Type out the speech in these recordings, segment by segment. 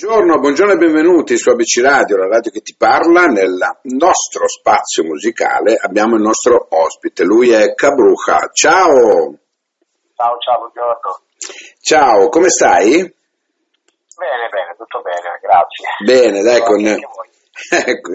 Buongiorno e benvenuti su ABC Radio, la radio che ti parla. Nel nostro spazio musicale abbiamo il nostro ospite, lui è Cabruja. Ciao! Ciao, buongiorno. Ciao, come stai? Bene, tutto bene, grazie. Bene, dai,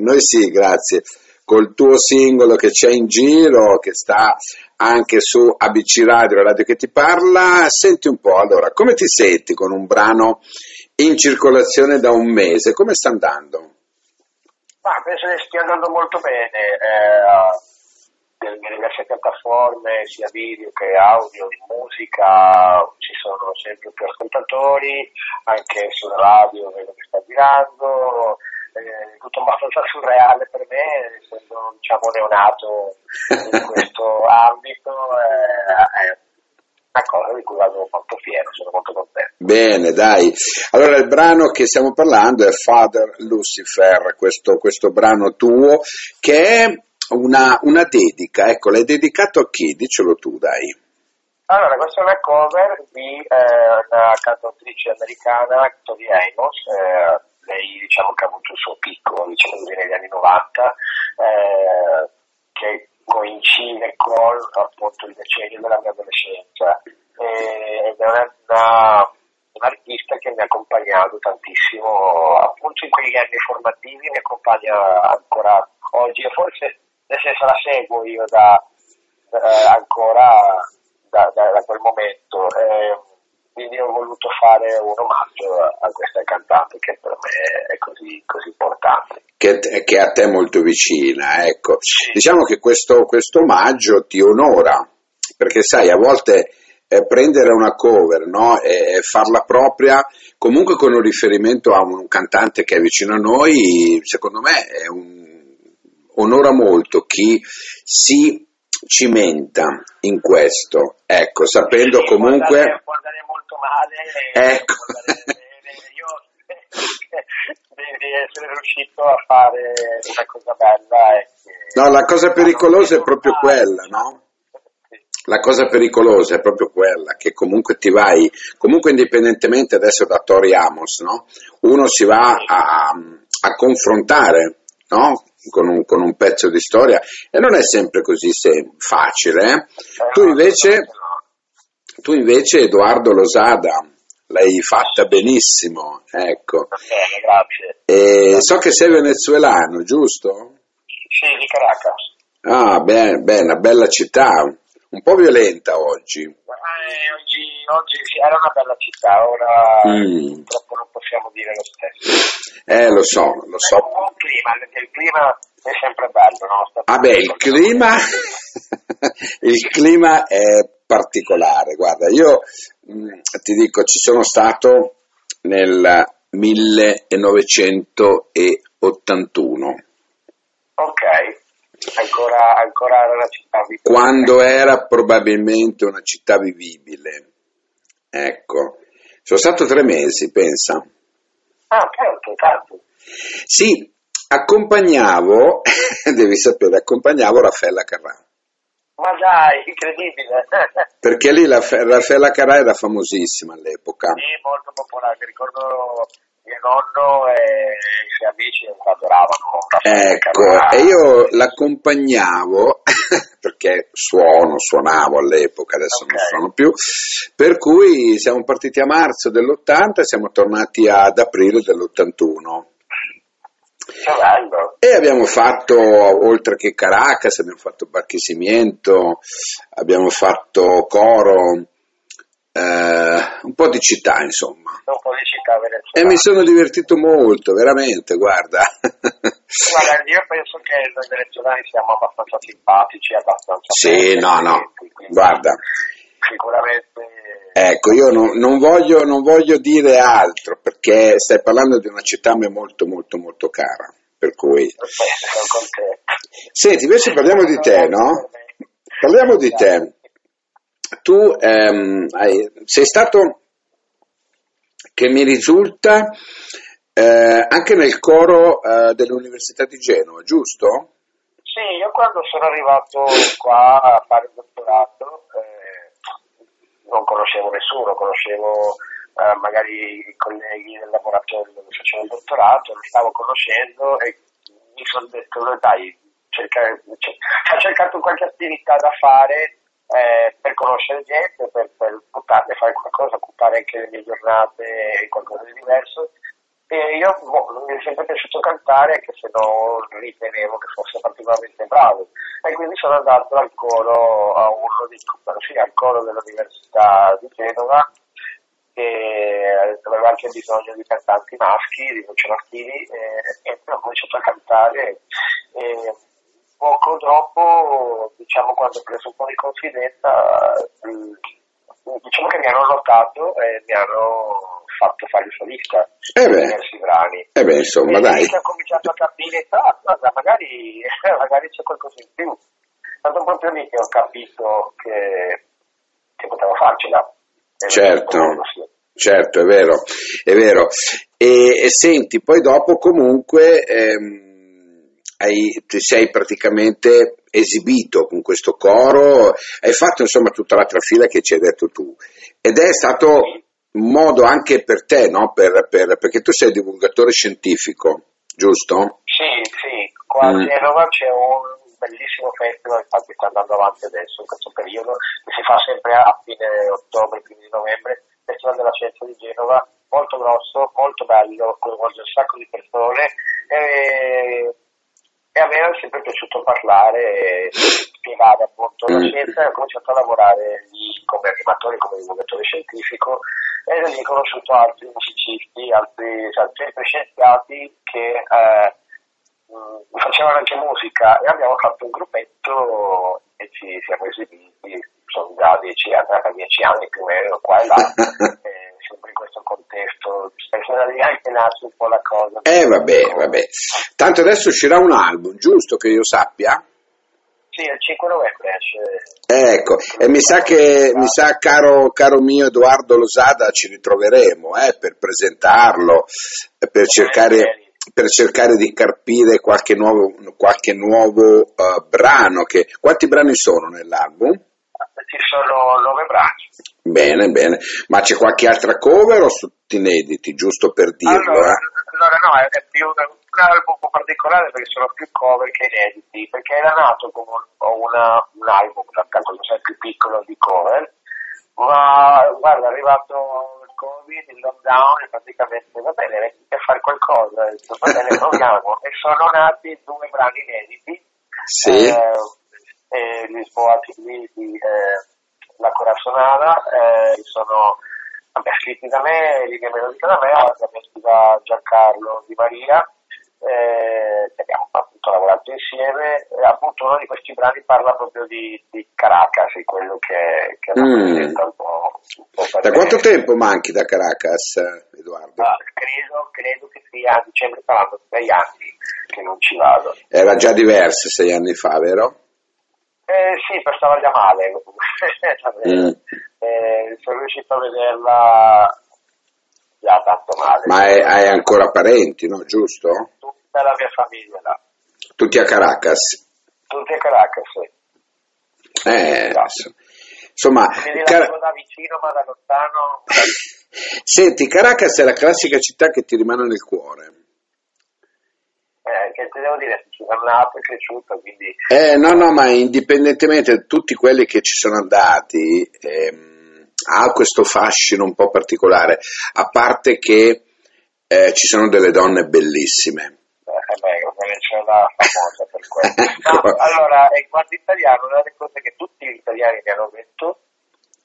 noi sì, grazie. Col tuo singolo che c'è in giro, che sta anche su ABC Radio, la radio che ti parla. Senti un po', allora, come ti senti con un brano in circolazione da un mese? Come sta andando? Penso che stia andando molto bene, nelle diverse piattaforme, sia video che audio, in musica, ci sono sempre più ascoltatori, anche sulla radio vedo che sta girando, tutto abbastanza surreale per me, essendo neonato in questo ambito, è una cosa di cui vado molto fiero, sono molto contento. Bene, dai. Allora il brano che stiamo parlando è Father Lucifer, questo brano tuo che è una dedica, ecco, l'hai dedicato a chi? Dicelo tu, dai. Allora, questa è una cover di una cantautrice americana, Tori Amos, lei che ha avuto il suo picco negli anni 90, che coincide con appunto il decennio della mia adolescenza, ed è un'artista che mi ha accompagnato tantissimo appunto in quegli anni formativi, mi accompagna ancora oggi e forse nel senso la seguo io da quel momento, quindi ho voluto fare un omaggio a questa cantante che per me è così importante. Che a te è molto vicina, ecco. Sì. Diciamo che questo omaggio ti onora, perché sai, a volte prendere una cover, no? E farla propria, comunque con un riferimento a un cantante che è vicino a noi, secondo me onora molto chi si cimenta in questo, ecco, sapendo sì, comunque... Guardare molto male, ecco. Di essere riuscito a fare una cosa bella. No, la cosa pericolosa è proprio quella, no? La cosa pericolosa è proprio quella, che comunque ti vai, comunque indipendentemente adesso da Tori Amos, no? Uno si va a confrontare, no? Con un pezzo di storia, e non è sempre così facile, eh? Tu invece Eduardo Losada, l'hai fatta benissimo, ecco. Bene, grazie. E so che sei venezuelano, giusto? Sì, di Caracas. Ah, beh, una bella città, un po' violenta oggi. Oggi sì, era una bella città, ora purtroppo non possiamo dire lo stesso. Lo so. Un buon clima, perché il clima è sempre bello, no? Il clima è particolare, guarda, io ti dico, ci sono stato nel 1981. Ok, ancora era una città vivibile. Quando era probabilmente una città vivibile, ecco, sono stato 3 mesi, pensa. Ah, tanto. Sì, accompagnavo, devi sapere, Raffaella Carrà. Ma dai, incredibile! Perché lì la Raffaella Carrà era famosissima all'epoca. Sì, molto popolare, mi ricordo mio nonno e i suoi amici adoravano Raffaella Carrà. Ecco, e io l'accompagnavo, perché suonavo all'epoca, adesso non suono più, per cui siamo partiti a marzo dell'80 e siamo tornati ad aprile dell'81. E abbiamo fatto, oltre che Caracas, abbiamo fatto Barquisimeto, abbiamo fatto Coro, un po' di città, insomma. E mi sono divertito molto, veramente, guarda, io penso che noi venezuelani siamo abbastanza simpatici, abbastanza... Sì, no, guarda. Sicuramente... Ecco, io non voglio dire altro, perché stai parlando di una città a me molto molto molto cara, per cui... Sono contento. Senti, invece parliamo di te, no? Parliamo di te. Tu sei stato, che mi risulta, anche nel coro dell'Università di Genova, giusto? Sì, io quando sono arrivato qua a fare il dottorato... non conoscevo nessuno, conoscevo magari i colleghi del laboratorio dove facevo il dottorato, li stavo conoscendo e mi sono detto, dai, ho cercato qualche attività da fare per conoscere gente, per buttarmi a fare qualcosa, occupare anche le mie giornate, qualcosa di diverso. E io mi è sempre piaciuto cantare, anche se non ritenevo che fosse particolarmente bravo, e quindi sono andato al coro, al coro dell'Università di Genova, che aveva anche bisogno di cantanti maschi, di vocerastini, e ho cominciato a cantare. E poco dopo, diciamo, quando ho preso un po' di confidenza, diciamo che mi hanno notato e mi hanno fatto fare il solista diversi brani. Insomma, e dai. Ho cominciato a capire, magari c'è qualcosa in più. Tanto proprio lì che ho capito che potevo farcela. Certo, è vero. E senti, poi dopo comunque ti sei praticamente esibito con questo coro, hai fatto insomma tutta la trafila che ci hai detto tu, ed è stato... Sì. Modo anche per te, no? Perché tu sei divulgatore scientifico, giusto? Sì, qua a Genova c'è un bellissimo festival, infatti sta andando avanti adesso in questo periodo, che si fa sempre a fine ottobre, primi di novembre, Festival della Scienza di Genova, molto grosso, molto bello, coinvolge un sacco di persone e a me è sempre piaciuto parlare, spiegare appunto la scienza, e ho cominciato a lavorare lì come animatore, come divulgatore scientifico, e ho conosciuto altri musicisti, altri scienziati che facevano anche musica, e abbiamo fatto un gruppetto e ci siamo esibiti, sono già 10 anni più o meno qua e là, sempre in questo contesto, penso da lì anche nasce un po' la cosa. Vabbè, tanto adesso uscirà un album, giusto che io sappia? Sì, il 5 novembre esce. Ecco, e mi sa, caro mio Eduardo Losada, ci ritroveremo per presentarlo, per cercare di carpire qualche nuovo brano. Quanti brani sono nell'album? Ci sono 9 brani. Bene, ma c'è qualche altra cover o tutti inediti, giusto per dirlo? Allora no, è più un album un po' particolare perché sono più cover che inediti, perché era nato come un album, una cosa più piccola di cover, ma guarda, è arrivato il Covid, il lockdown, e praticamente va bene, mettiti a fare qualcosa, va bene, proviamo, e sono nati 2 brani inediti, sì. Lisboa, La Corazonada, sono scritti da me, linee melodiche da me, ovviamente da Giancarlo Di Maria, che abbiamo appunto lavorato insieme, appunto uno di questi brani parla proprio di Caracas, di quello che rappresenta un po'. Da quanto tempo manchi da Caracas, Eduardo? Credo che sia a dicembre, saranno 6 anni che non ci vado. Era già diverso 6 anni fa, vero? Sì, passava già male. Sono riuscito a vederla già tanto male. Ma hai ancora parenti, no? Giusto? Tutta la mia famiglia là. Tutti a Caracas? Tutti a Caracas, sì. Insomma... Quindi da vicino ma da lontano... Senti, Caracas è la classica città che ti rimane nel cuore. Che ti devo dire, sono nato e cresciuto, quindi... No, ma indipendentemente da tutti quelli che ci sono andati, ha questo fascino un po' particolare, a parte che ci sono delle donne bellissime. C'è la famosa per quello. Ecco. No, allora, in quanto italiano, una delle cose che tutti gli italiani mi hanno detto,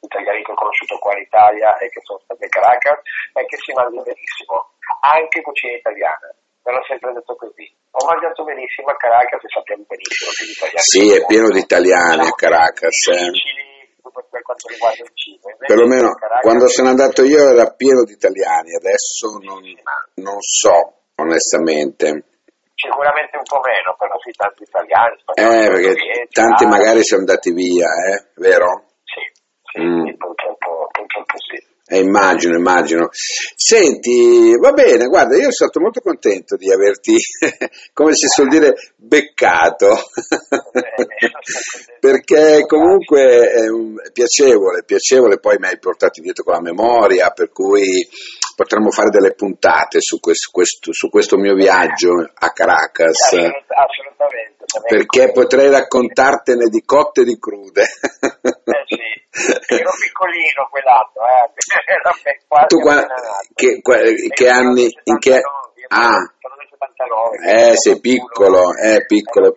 gli italiani che ho conosciuto qua in Italia e che sono stati a Caracas, è che si mangia benissimo, anche cucina italiana. Me l'ho sempre detto così. Ho mangiato benissimo a Caracas e sappiamo benissimo che gli italiani... Sì, è pieno di italiani a Caracas. Per quanto riguarda il cibo. Perlomeno quando sono andato io era pieno di italiani, adesso non so, onestamente. Sicuramente un po' meno, però sì, tanti italiani. Perché tanti magari sono andati via, vero? Sì, purtroppo sì. Immagino. Senti, va bene, guarda, io sono stato molto contento di averti, come si suol dire, beccato, perché comunque è piacevole, poi mi hai portato indietro con la memoria, per cui potremmo fare delle puntate su questo mio viaggio a Caracas. Assolutamente. Perché potrei raccontartene di cotte e di crude. Sì, ero piccolino quell'anno, tu che anni? In che? Ah. Sei piccolo, piccolo.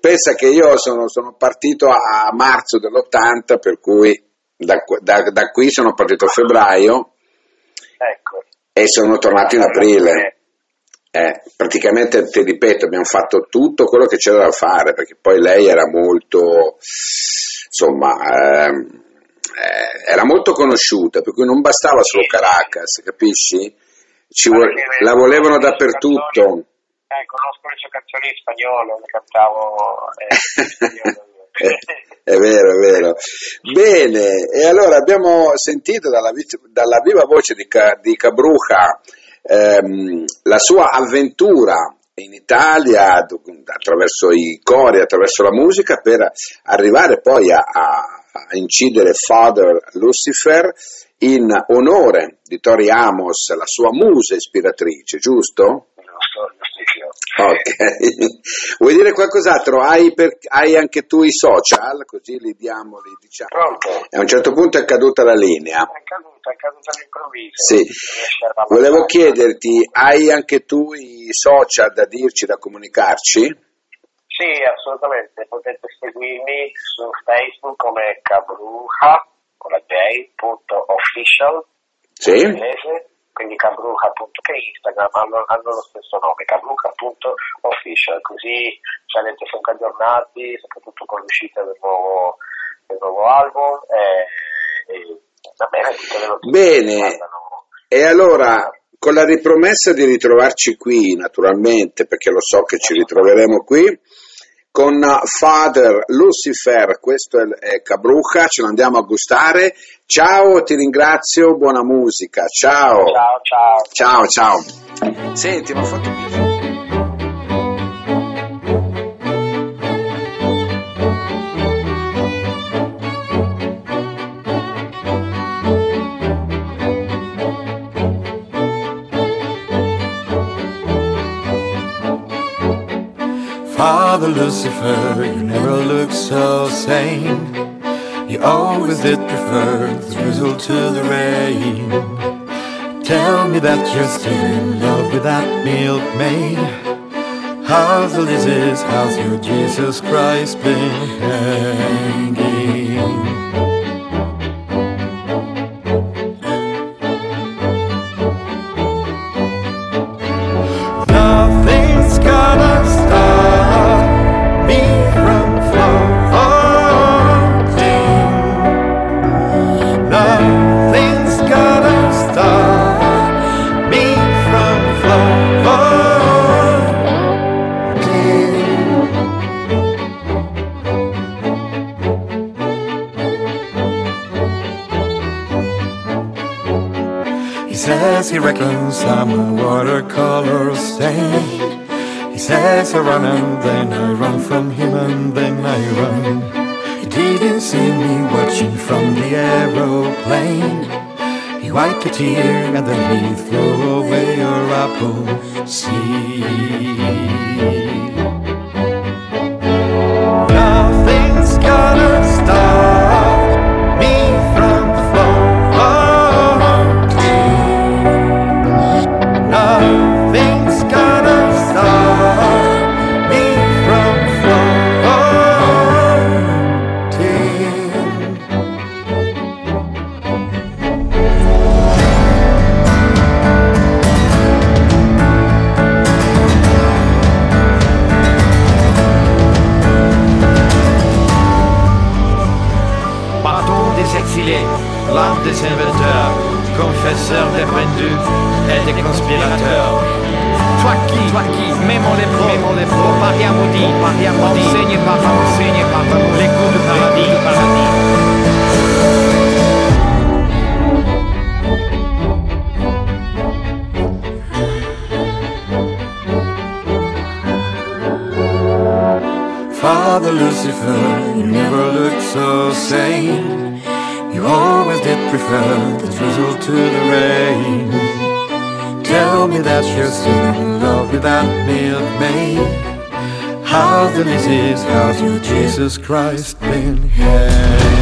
Pensa che io sono partito a marzo dell'80, per cui da qui sono partito a febbraio, ecco, e sono tornato in aprile. Praticamente, ti ripeto, abbiamo fatto tutto quello che c'era da fare, perché poi lei era molto, insomma, era molto conosciuta, per cui non bastava solo Caracas, capisci? La volevano dappertutto. Conosco le sue canzoni in spagnolo, le cantavo in spagnolo. È vero. Bene, e allora abbiamo sentito dalla viva voce di Cabruja la sua avventura in Italia attraverso i cori, attraverso la musica, per arrivare poi a incidere Father Lucifer in onore di Tori Amos, la sua musa ispiratrice, giusto? Ok, vuoi dire qualcos'altro? Hai anche tu i social? Così li diamo, li diciamo. Pronto. A un certo punto è caduta la linea. È caduta all'improvviso. Sì. Volevo chiederti, hai anche tu i social da dirci, da comunicarci? Sì, assolutamente. Potete seguirmi su Facebook come Cabruja, con la J.official. Sì. In inglese. Quindi cabruja.che Instagram hanno lo stesso nome, cabruja.official, così sarete sempre aggiornati, soprattutto con l'uscita del nuovo album. Va bene, tutte le notizie. Bene, e allora con la ripromessa di ritrovarci qui, naturalmente, perché lo so che ci ritroveremo qui, con Father Lucifer, questo è Cabruja, ce lo andiamo a gustare. Ciao, ti ringrazio, buona musica, ciao. Senti, ma ho fatto più. Father Lucifer, you never looked so sane. You always did prefer the drizzle to the rain. Tell me that you're still in love with that milkmaid. How's the disease, how's your Jesus Christ been hanging? He reckons I'm a watercolor stain. He says I run and then I run from him and then I run. He didn't see me watching from the aeroplane. He wiped a tear and then he threw away your apple seed. Nothing's gonna stop me from l'âme des serviteurs, confesseur des pendus et des conspirateurs. Toi qui, même en lépreux, paria maudit, enseigne par les coups du paradis. Brother Lucifer, you never looked so sane. You always did prefer the drizzle to the rain. Tell me that you're still in love with that milkmaid. How then it is, how's your Jesus Christ been? Hey.